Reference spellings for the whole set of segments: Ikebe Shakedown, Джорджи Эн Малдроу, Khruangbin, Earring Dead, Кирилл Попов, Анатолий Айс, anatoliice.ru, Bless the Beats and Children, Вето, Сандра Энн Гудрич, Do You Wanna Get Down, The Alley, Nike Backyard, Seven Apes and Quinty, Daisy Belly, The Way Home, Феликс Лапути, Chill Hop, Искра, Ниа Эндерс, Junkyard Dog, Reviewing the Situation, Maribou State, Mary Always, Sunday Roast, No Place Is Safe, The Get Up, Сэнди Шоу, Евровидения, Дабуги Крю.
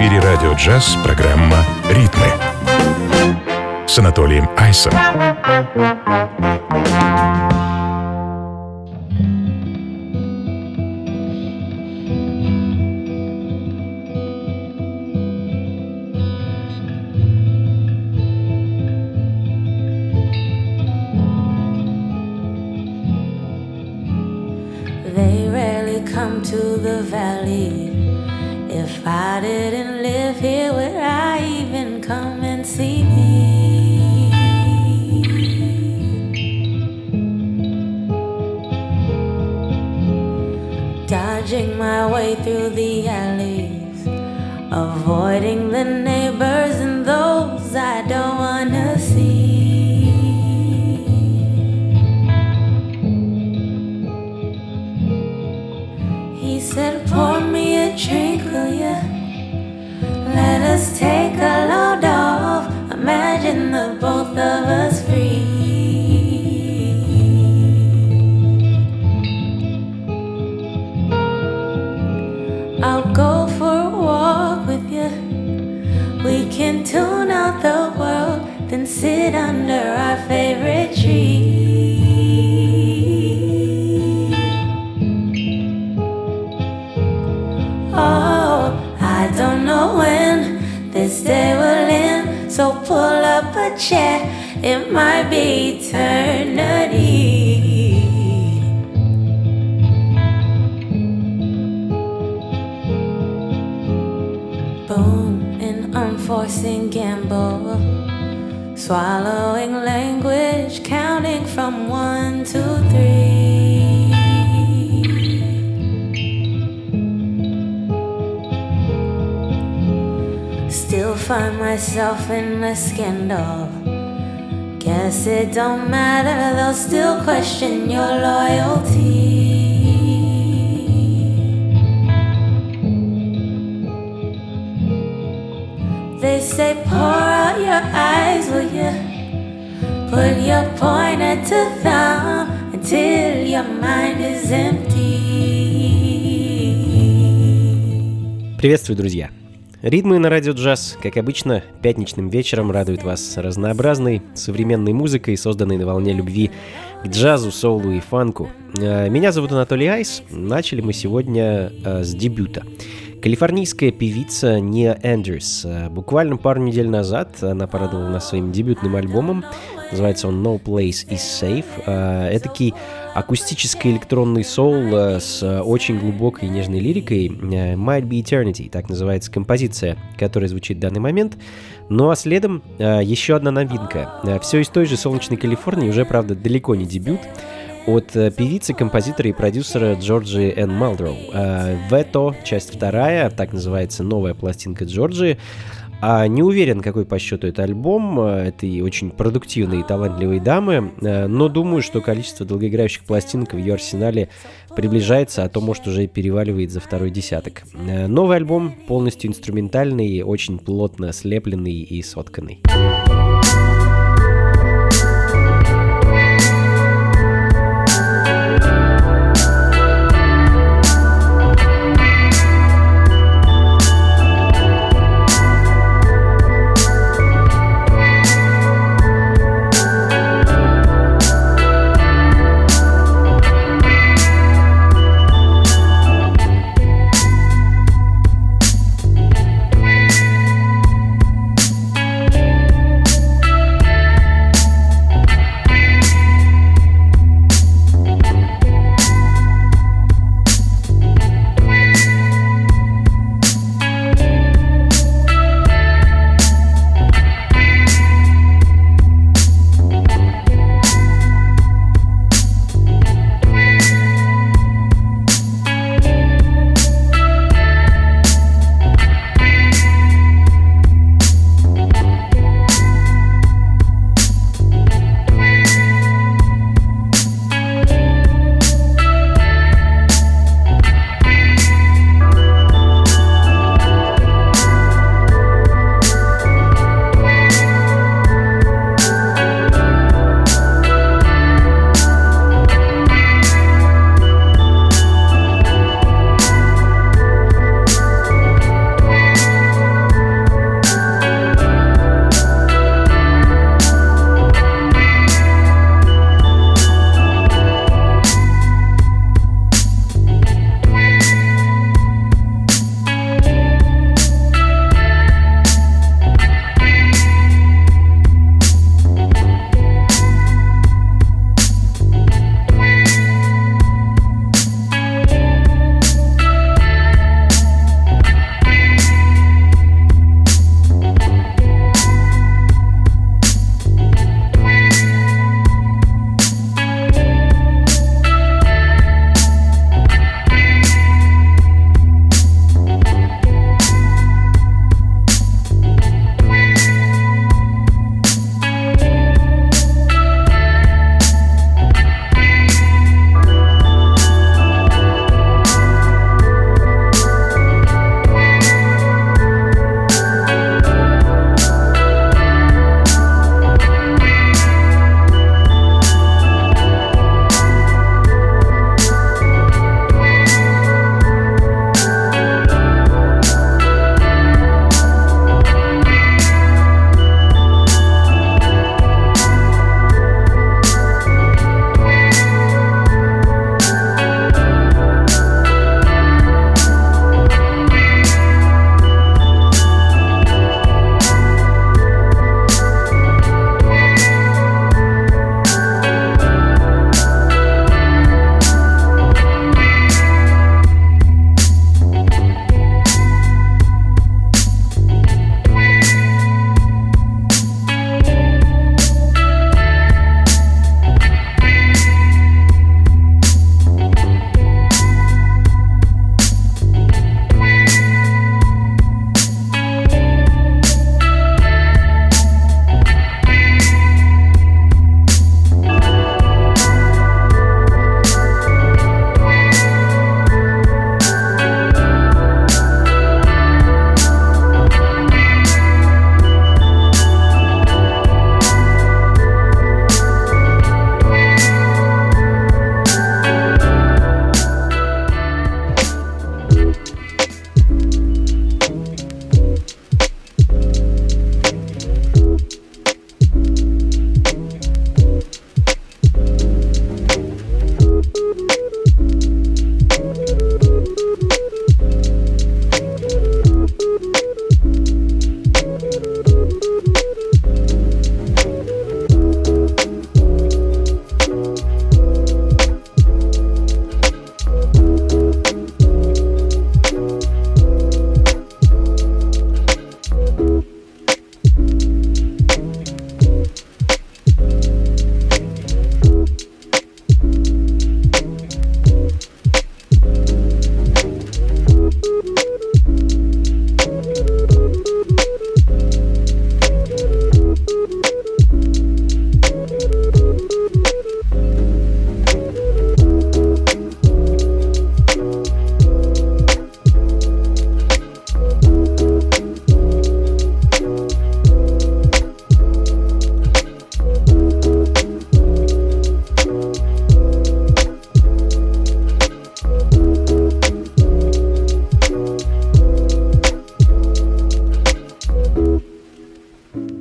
эфире радио «Джаз» программа «Ритмы» с Анатолием Айсом. To the valley. If I didn't live here, would I even come and see me? Dodging my way through the alleys, avoiding the neighbors and those I don't wanna see. Said, pour me a drink, will ya? Let us take a load off. Imagine the both of us free. I'll go for a walk with ya. We can tune out the world, then sit under our favorite tree. This day will end, so pull up a chair. It might be eternity. Boom, an unforeseen gamble. Swallowing language, counting from 1, 2, 3. Still find myself in a scandal. Guess it don't matter, they'll still question your loyalty. They say pour out your eyes, will you? Put your pointer to thumb until your mind is empty. Приветствую, друзья! Ритмы на радио «Джаз», как обычно, пятничным вечером радует вас разнообразной современной музыкой, созданной на волне любви к джазу, соулу и фанку. Меня зовут Анатолий Айс. Начали мы сегодня с дебюта. Калифорнийская певица Ниа Эндерс. Буквально пару недель назад она порадовала нас своим дебютным альбомом. Называется он No Place Is Safe. Этакий акустический электронный соул с очень глубокой и нежной лирикой. Might Be Eternity, так называется композиция, которая звучит в данный момент. Ну а следом еще одна новинка. Все из той же солнечной Калифорнии, уже, правда, далеко не дебют. От певицы, композитора и продюсера Джорджи Эн Малдроу. «Вето», часть 2, так называется новая пластинка Джорджи. Не уверен, какой по счету это альбом этой очень продуктивной и талантливой дамы, но думаю, что количество долгоиграющих пластинок в ее арсенале приближается, а то, может, уже переваливает за 2 десяток. Новый альбом полностью инструментальный, очень плотно слепленный и сотканный.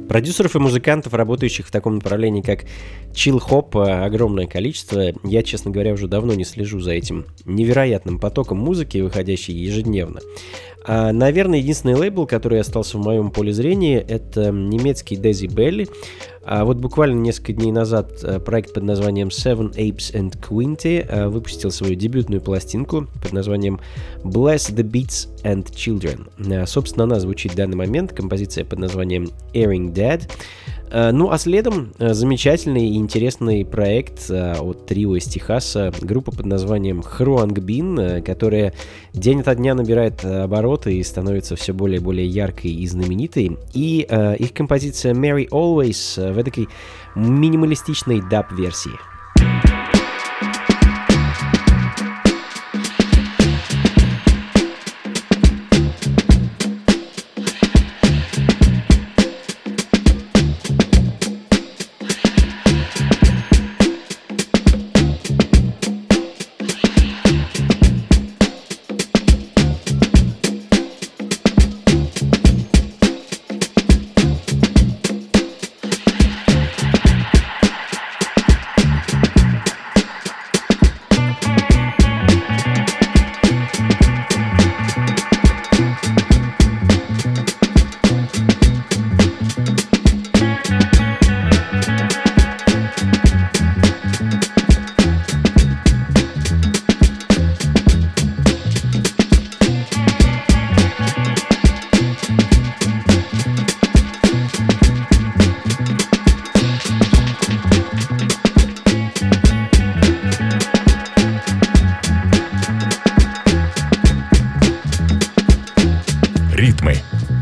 Продюсеров и музыкантов, работающих в таком направлении, как Chill Hop, огромное количество. Я, честно говоря, уже давно не слежу за этим невероятным потоком музыки, выходящей ежедневно. А, наверное, единственный лейбл, который остался в моем поле зрения, это немецкий Daisy Belly. А вот буквально несколько дней назад проект под названием Seven Apes and Quinty выпустил свою дебютную пластинку под названием Bless the Beats and Children. Собственно, она звучит в данный момент, композиция под названием Earring Dead. Ну а следом замечательный и интересный проект от трио из Техаса, группа под названием Khruangbin, которая день ото дня набирает обороты и становится все более и более яркой и знаменитой. И их композиция Mary Always в такой минималистичной даб-версии.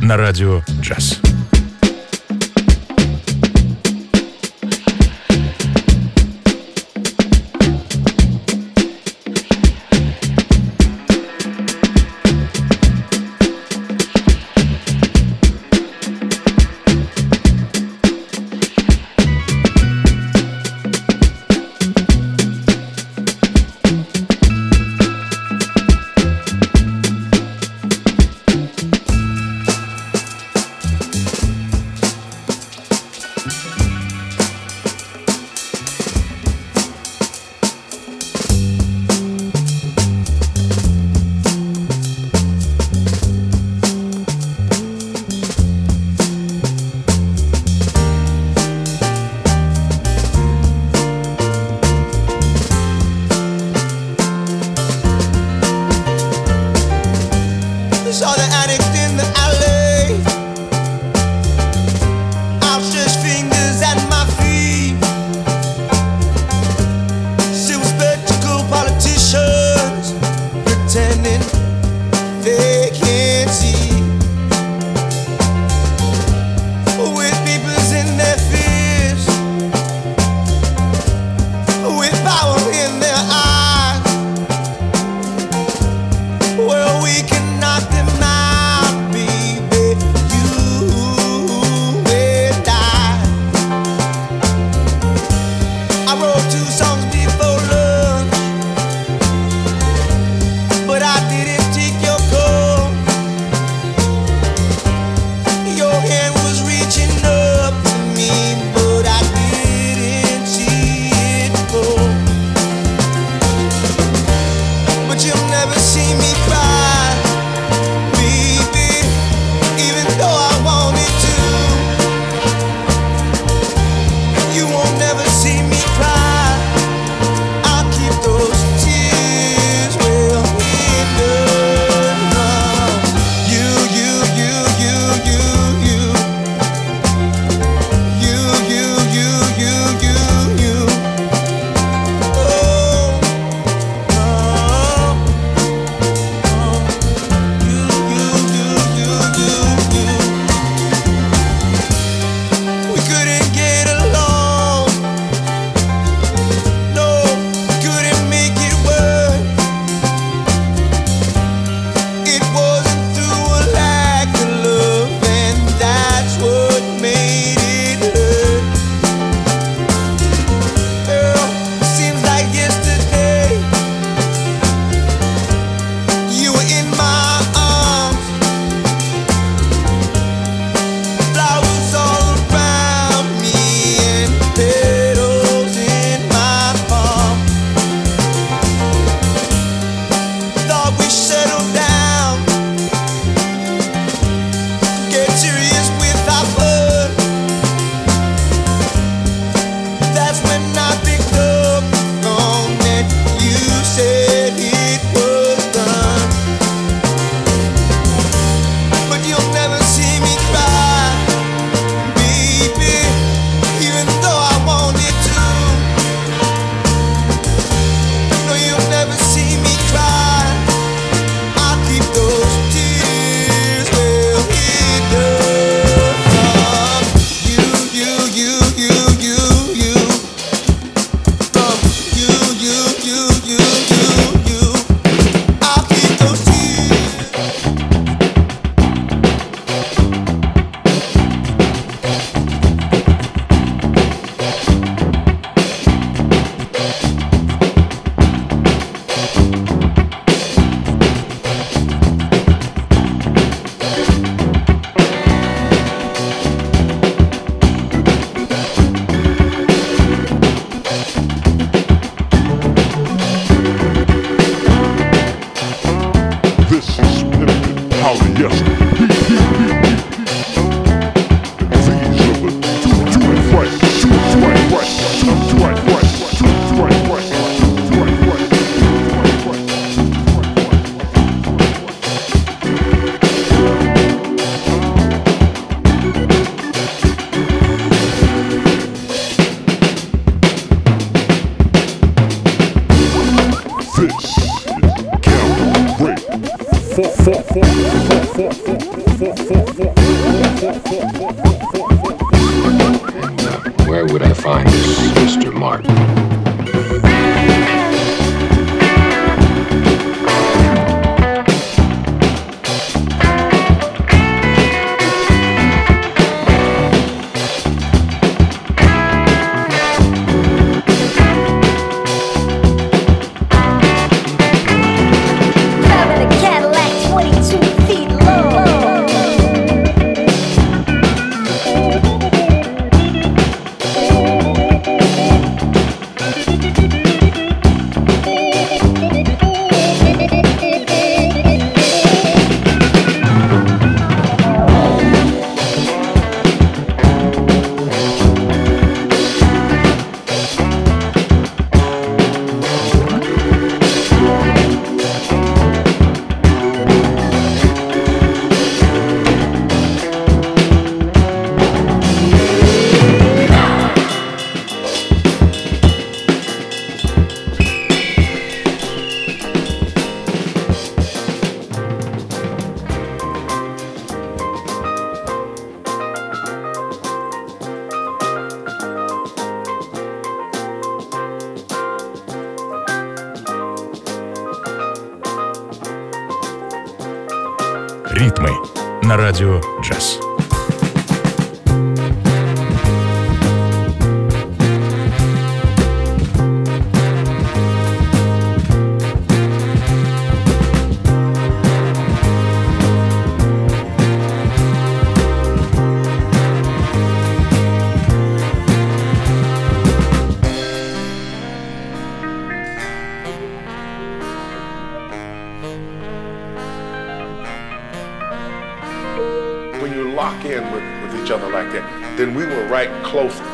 Радио «Джаз».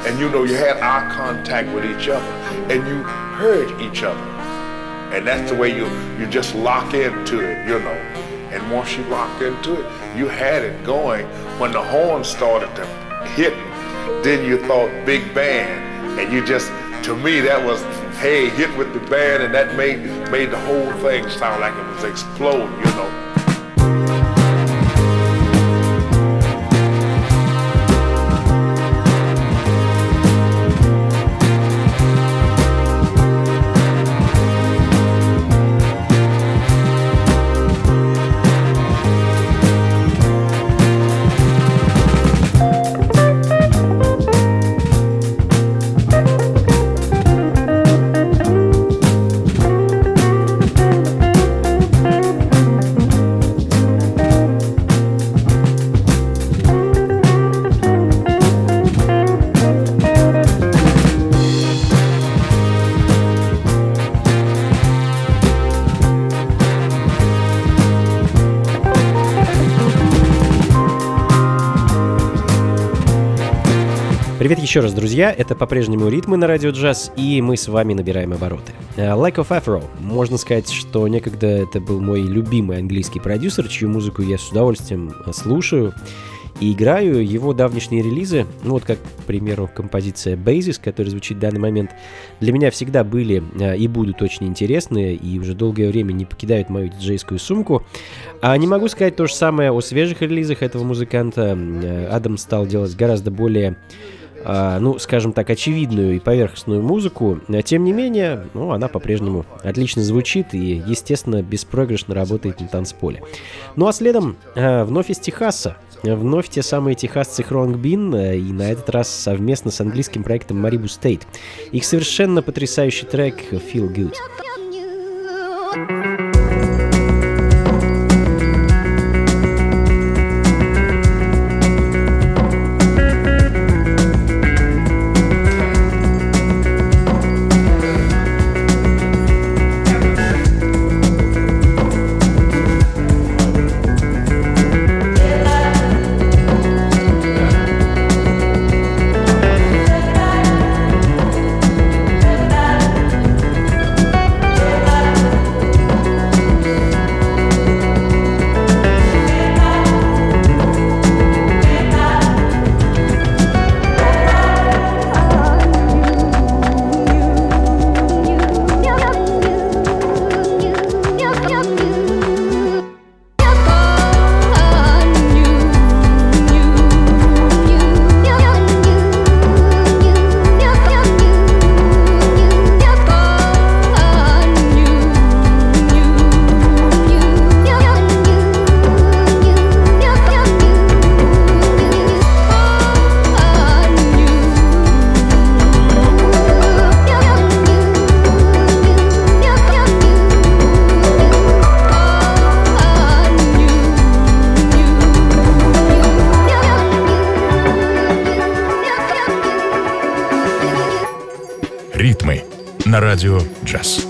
And you know, you had eye contact with each other, and you heard each other, and that's the way you just lock into it, you know. And once you locked into it, you had it going. When the horn started to hit, then you thought big band, and you just, to me, that was, hey, hit with the band, and that made the whole thing sound like it was exploding, you know. Привет еще раз, друзья, это по-прежнему «Ритмы» на Радио Джаз, и мы с вами набираем обороты. Like of Afro. Можно сказать, что некогда это был мой любимый английский продюсер, чью музыку я с удовольствием слушаю и играю. Его давнишние релизы, ну вот как, к примеру, композиция «Basis», которая звучит в данный момент, для меня всегда были и будут очень интересные, и уже долгое время не покидают мою диджейскую сумку. А не могу сказать то же самое о свежих релизах этого музыканта. Адам стал делать гораздо более... ну, скажем так, очевидную и поверхностную музыку. Тем не менее, ну, она по-прежнему отлично звучит и, естественно, беспроигрышно работает на танцполе. Ну а следом вновь из Техаса. Вновь те самые техасцы Khruangbin, и на этот раз совместно с английским проектом Maribou State. Их совершенно потрясающий трек «Feel Good». на радио «Джаз».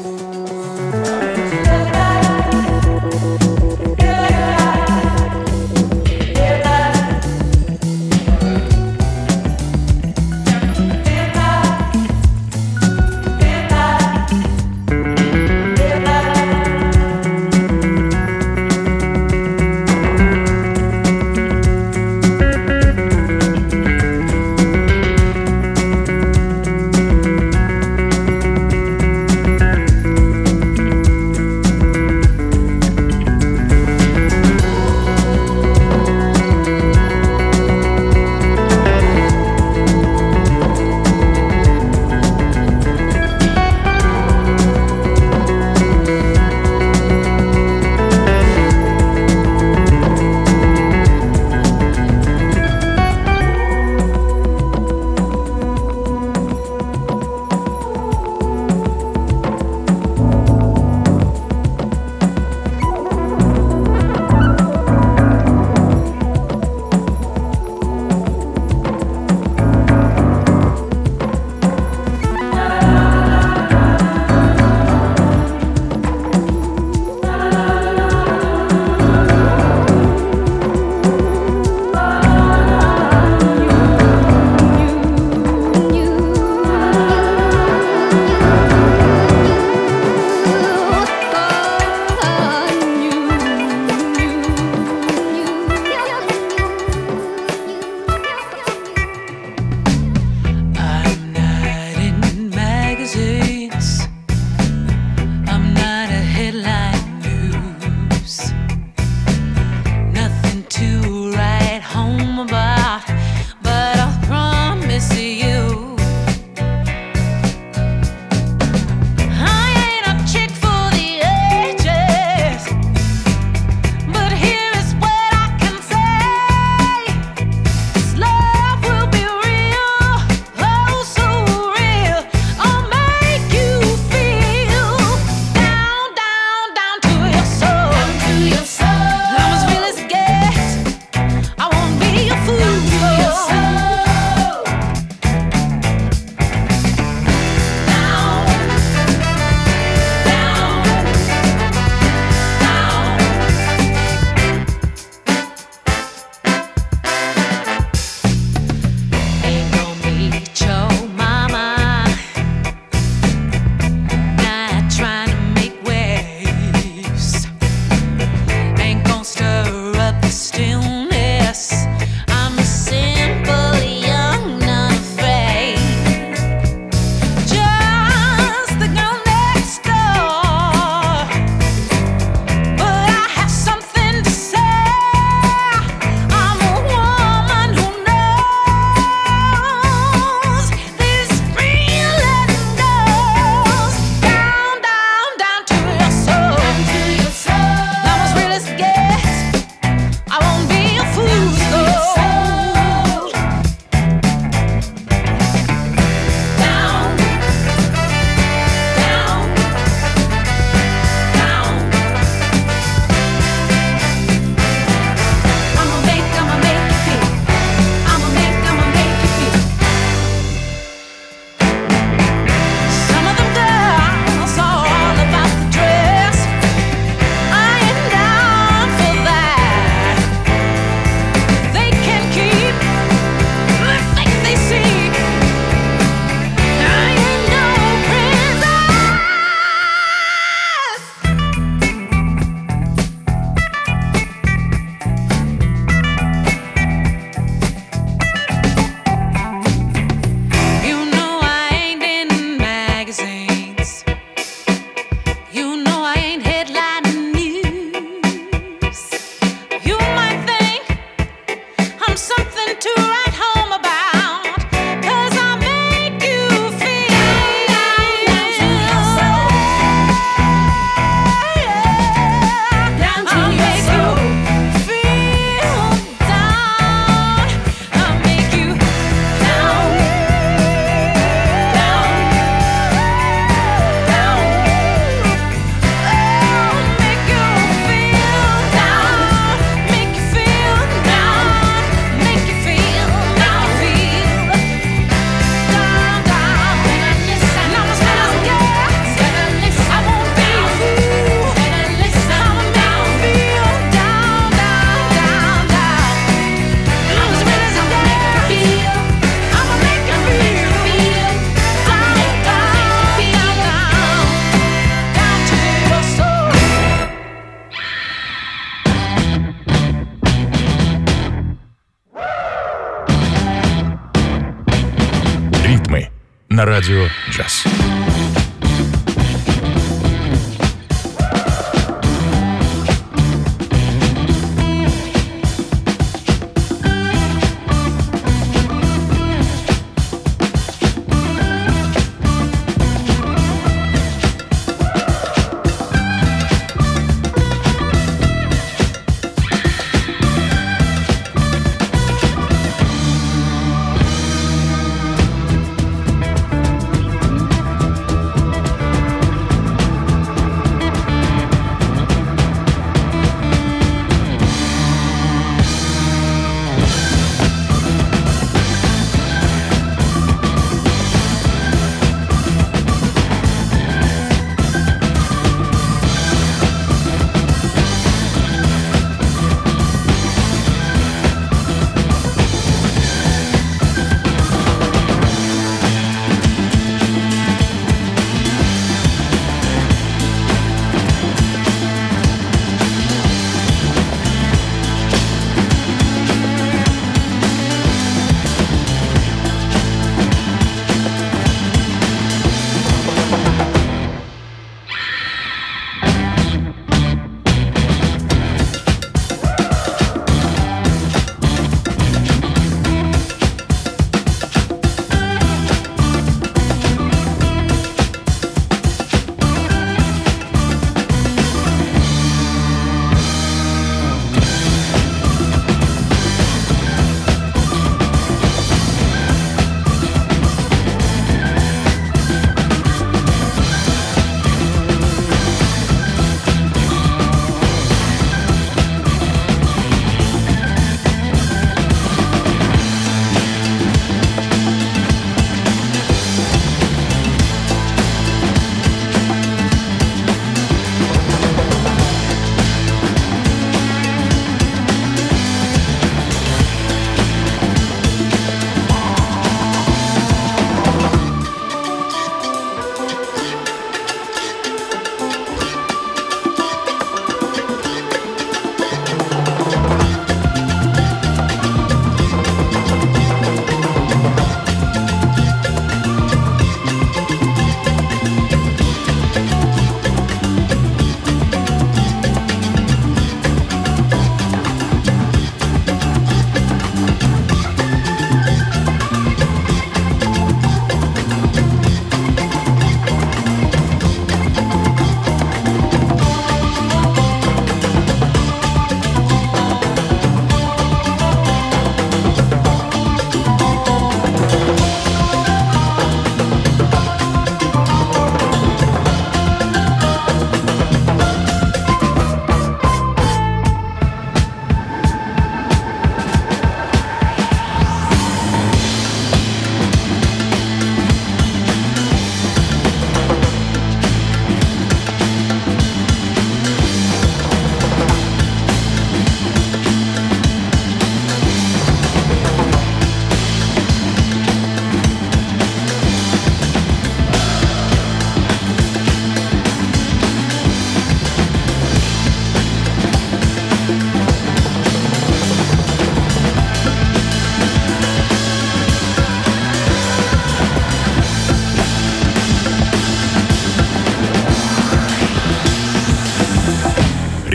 на радио «Джаз».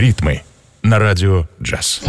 Ритмы на радио «Джаз».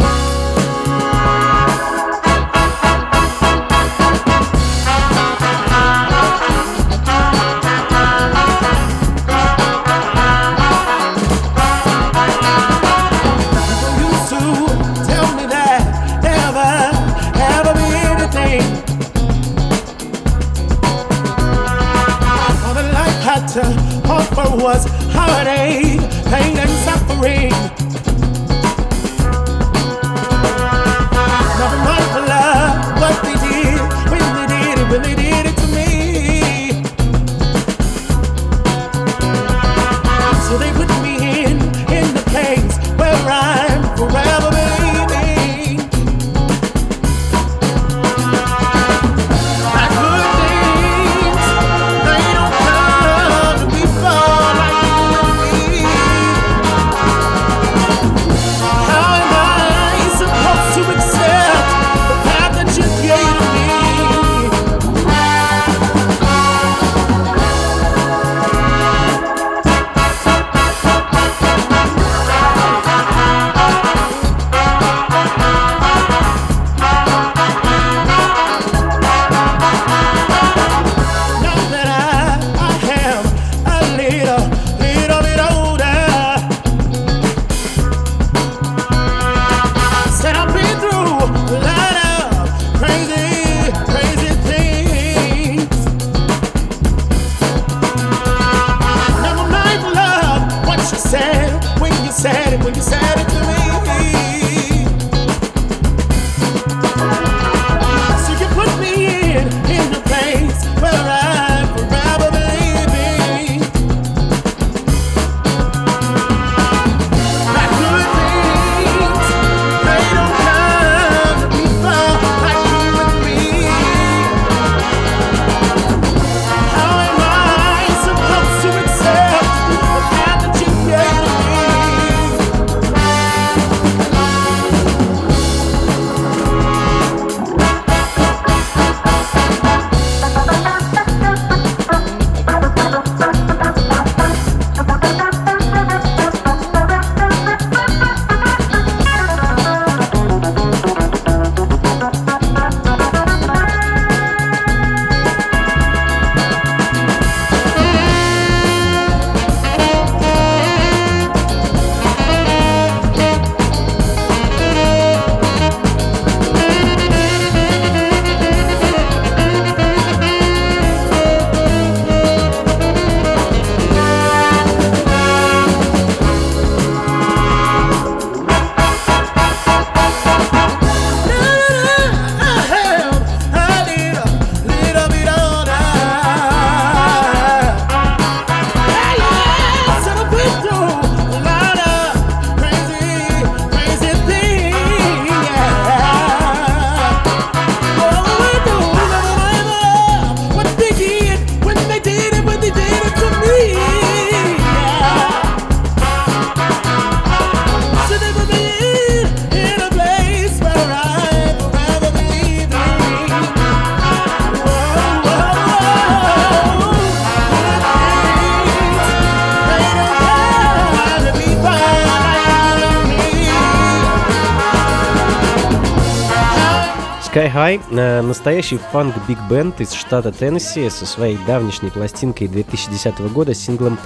Sky High настоящий фанк-биг-бенд из штата Теннесси со своей давнишней пластинкой 2010 года с синглом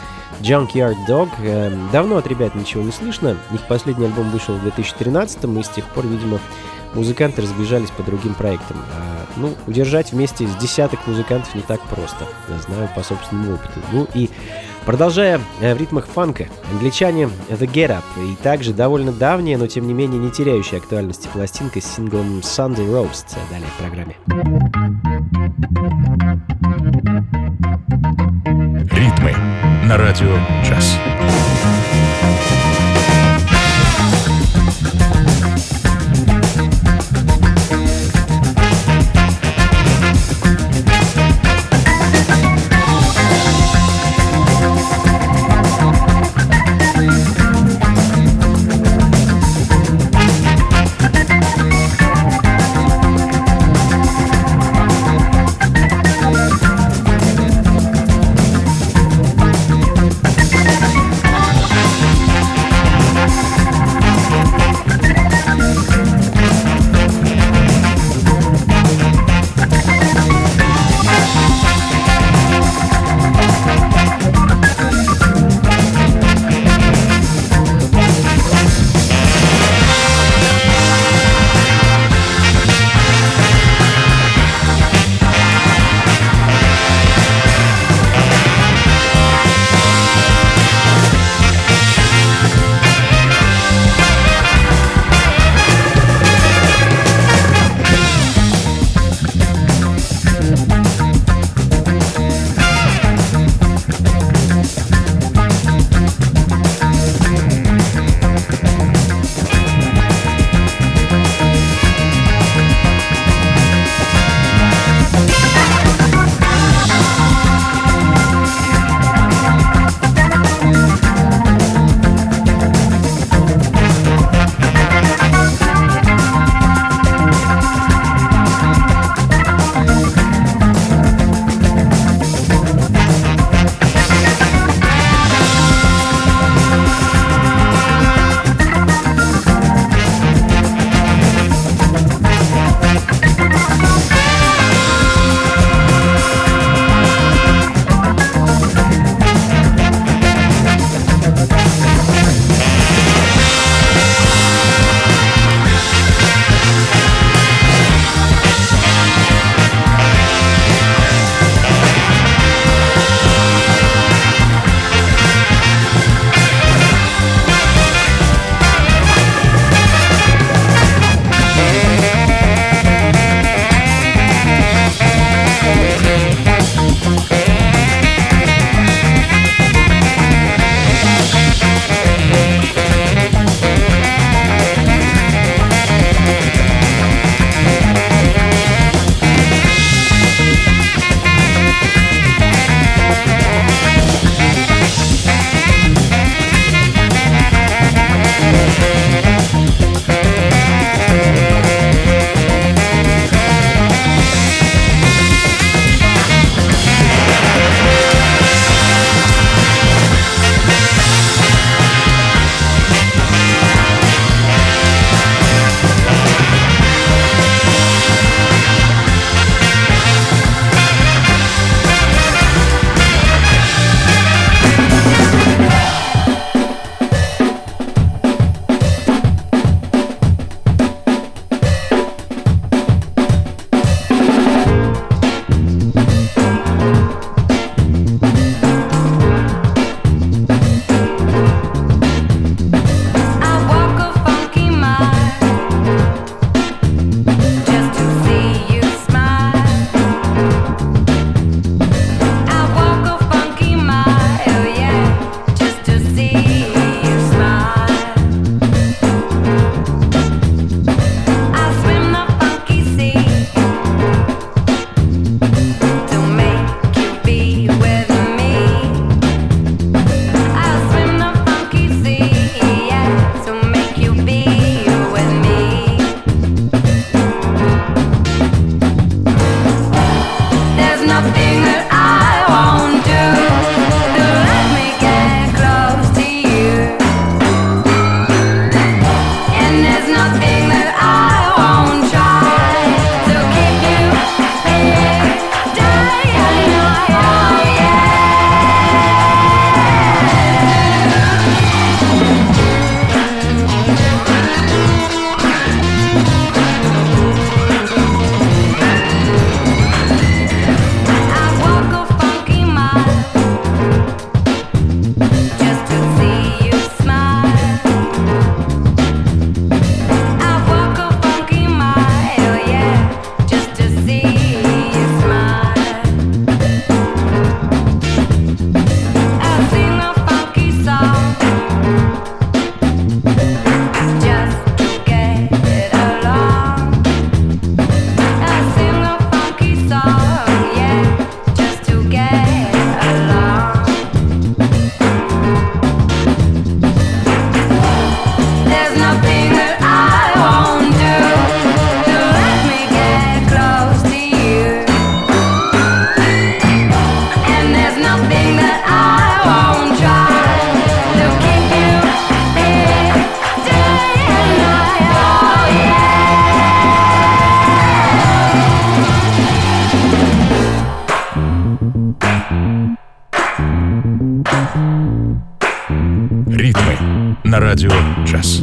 Junkyard Dog. Давно от ребят ничего не слышно. Их последний альбом вышел в 2013, и с тех пор, видимо, музыканты разбежались по другим проектам. Удержать вместе с десяток музыкантов не так просто. Я знаю по собственному опыту. Продолжая в ритмах фанка, англичане The Get Up и также довольно давняя, но тем не менее не теряющая актуальности пластинка с синглом Sunday Roast. Далее в программе. Ритмы на радио «Джаз». радио «Джаз».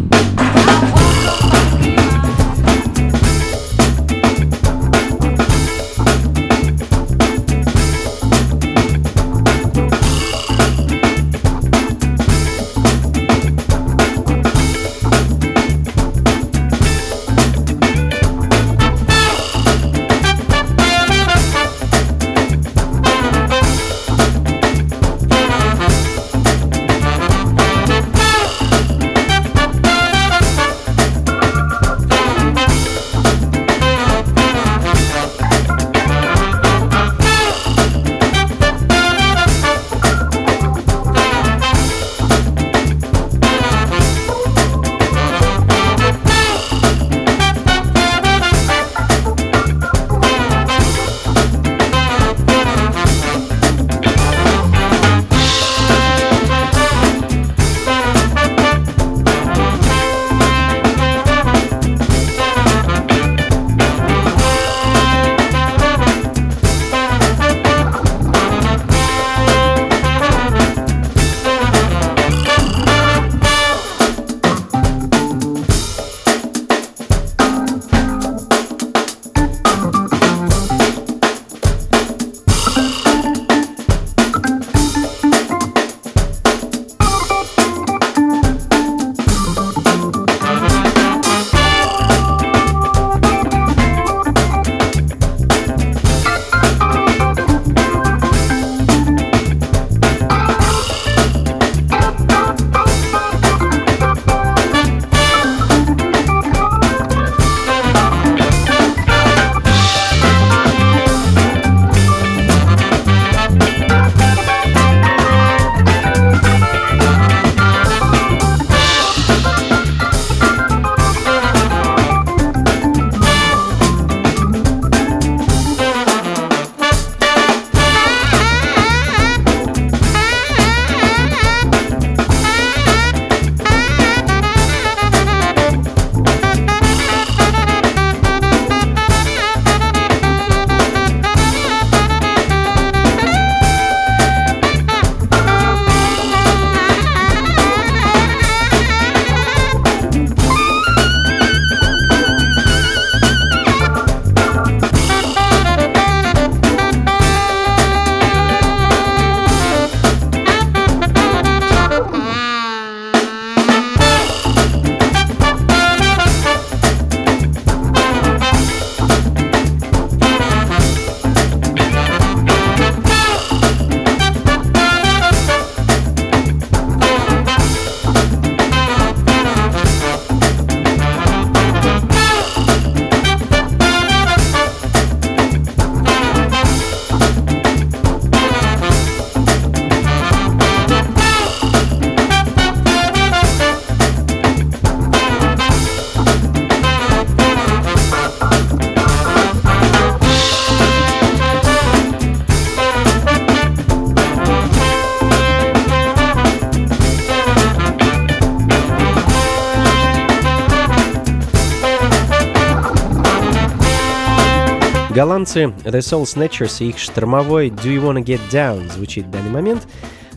Голландцы The Soul Snatchers и их штормовой Do You Wanna Get Down звучит в данный момент.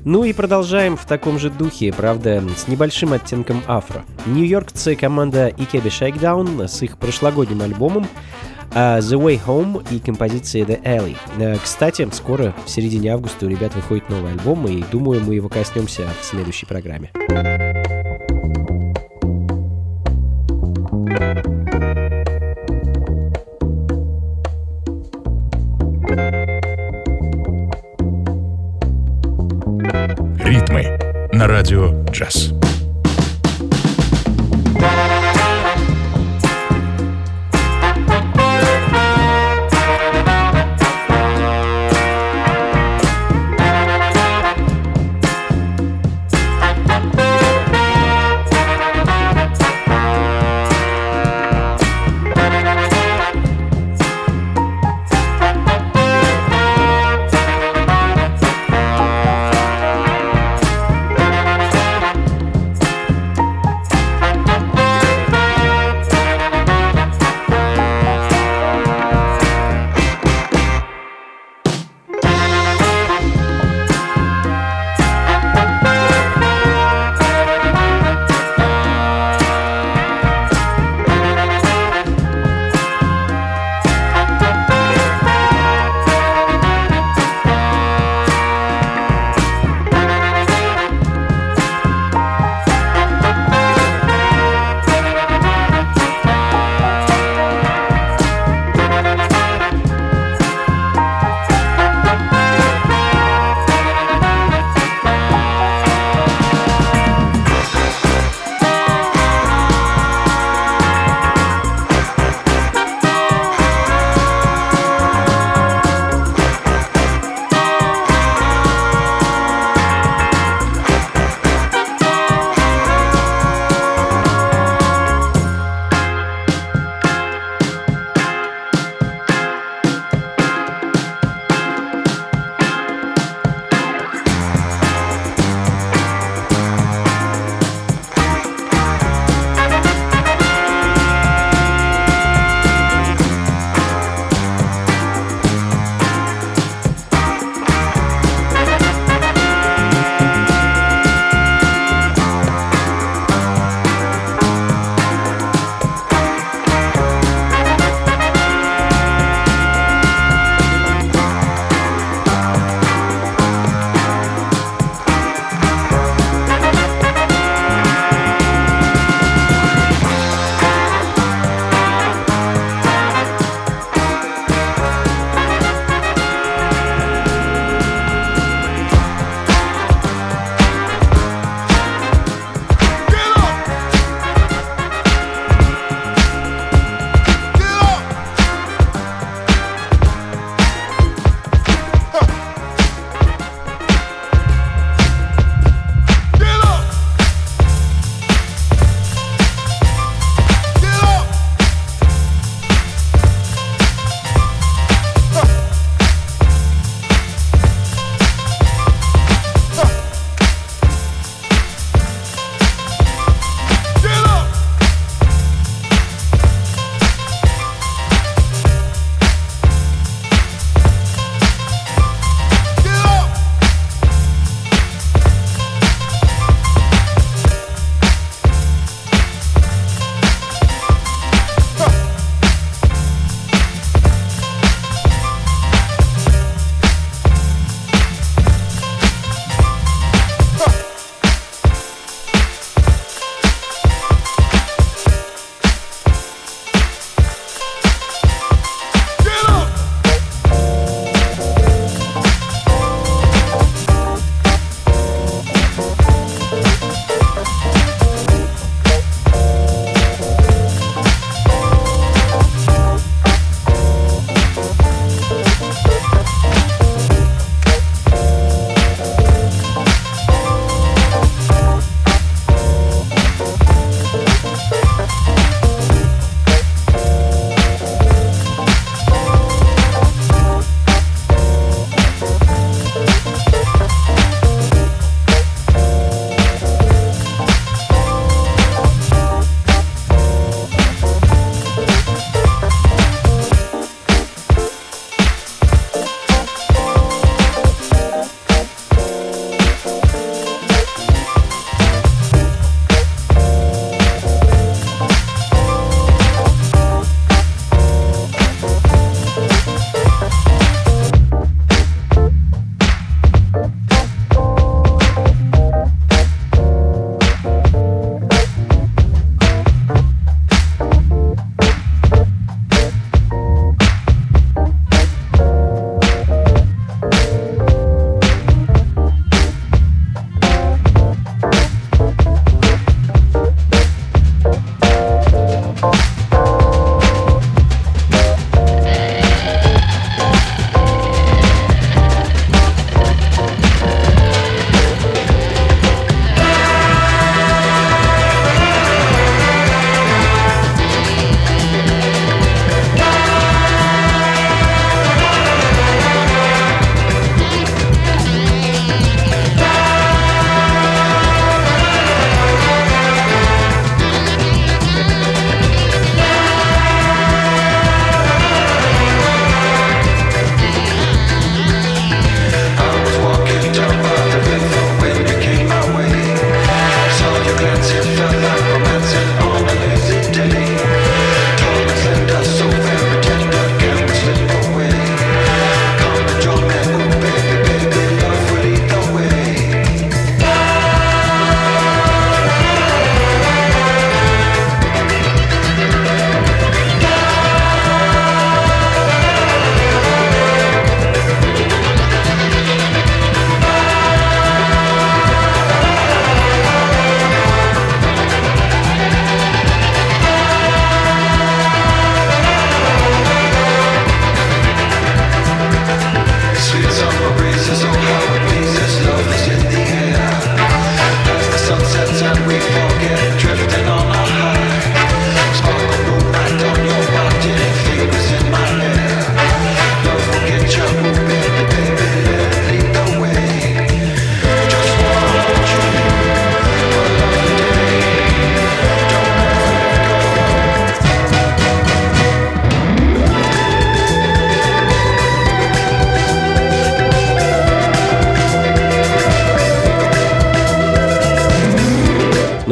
Ну и продолжаем в таком же духе, правда, с небольшим оттенком афро. Нью-йоркцы команда Ikebe Shakedown с их прошлогодним альбомом The Way Home и композицией The Alley. Кстати, скоро, в середине августа, у ребят выходит новый альбом, и думаю, мы его коснемся в следующей программе. Ритмы на радио «Джаз».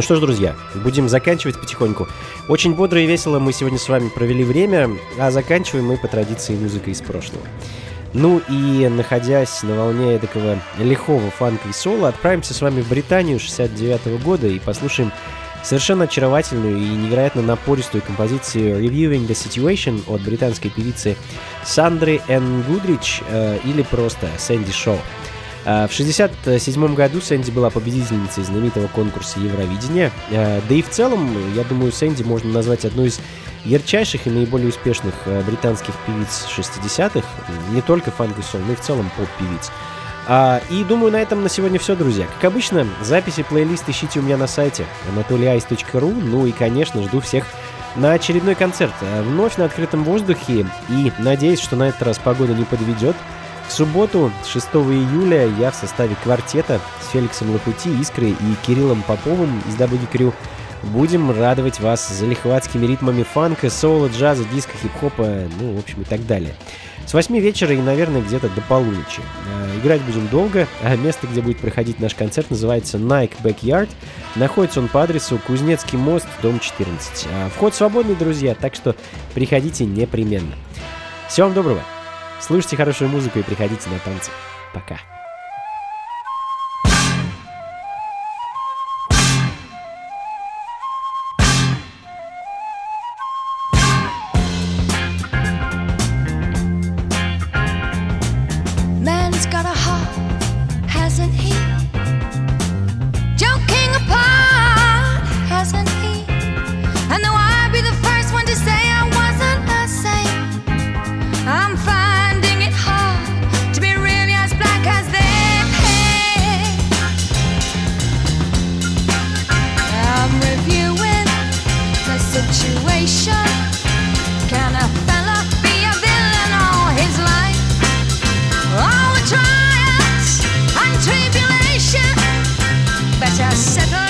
что ж, друзья, будем заканчивать потихоньку. Очень бодро и весело мы сегодня с вами провели время, а заканчиваем мы по традиции музыкой из прошлого. Ну и, находясь на волне эдакого лихого фанка и соло, отправимся с вами в Британию 69-го года и послушаем совершенно очаровательную и невероятно напористую композицию «Reviewing the Situation» от британской певицы Сандры Энн Гудрич, или просто Сэнди Шоу. В 1967 году Сэнди была победительницей знаменитого конкурса Евровидения, да и в целом, я думаю, Сэнди можно назвать одной из ярчайших и наиболее успешных британских певиц 60-х, не только фанк и сол, но и в целом поп-певиц. И думаю, на этом на сегодня все, друзья. Как обычно, записи, плейлист ищите у меня на сайте anatoliice.ru. Ну и, конечно, жду всех на очередной концерт, вновь на открытом воздухе. И надеюсь, что на этот раз погода не подведет. В субботу, 6 июля, я в составе квартета с Феликсом Лапути, Искрой и Кириллом Поповым из Дабуги Крю будем радовать вас залихватскими ритмами фанка, соло, джаза, диска, хип-хопа, ну, в общем, и так далее. С 8 вечера и, наверное, где-то до полуночи. Играть будем долго, а место, где будет проходить наш концерт, называется Nike Backyard. Находится он по адресу Кузнецкий мост, дом 14. Вход свободный, друзья, так что приходите непременно. Всего вам доброго. Слушайте хорошую музыку и приходите на танцы. Пока. Settle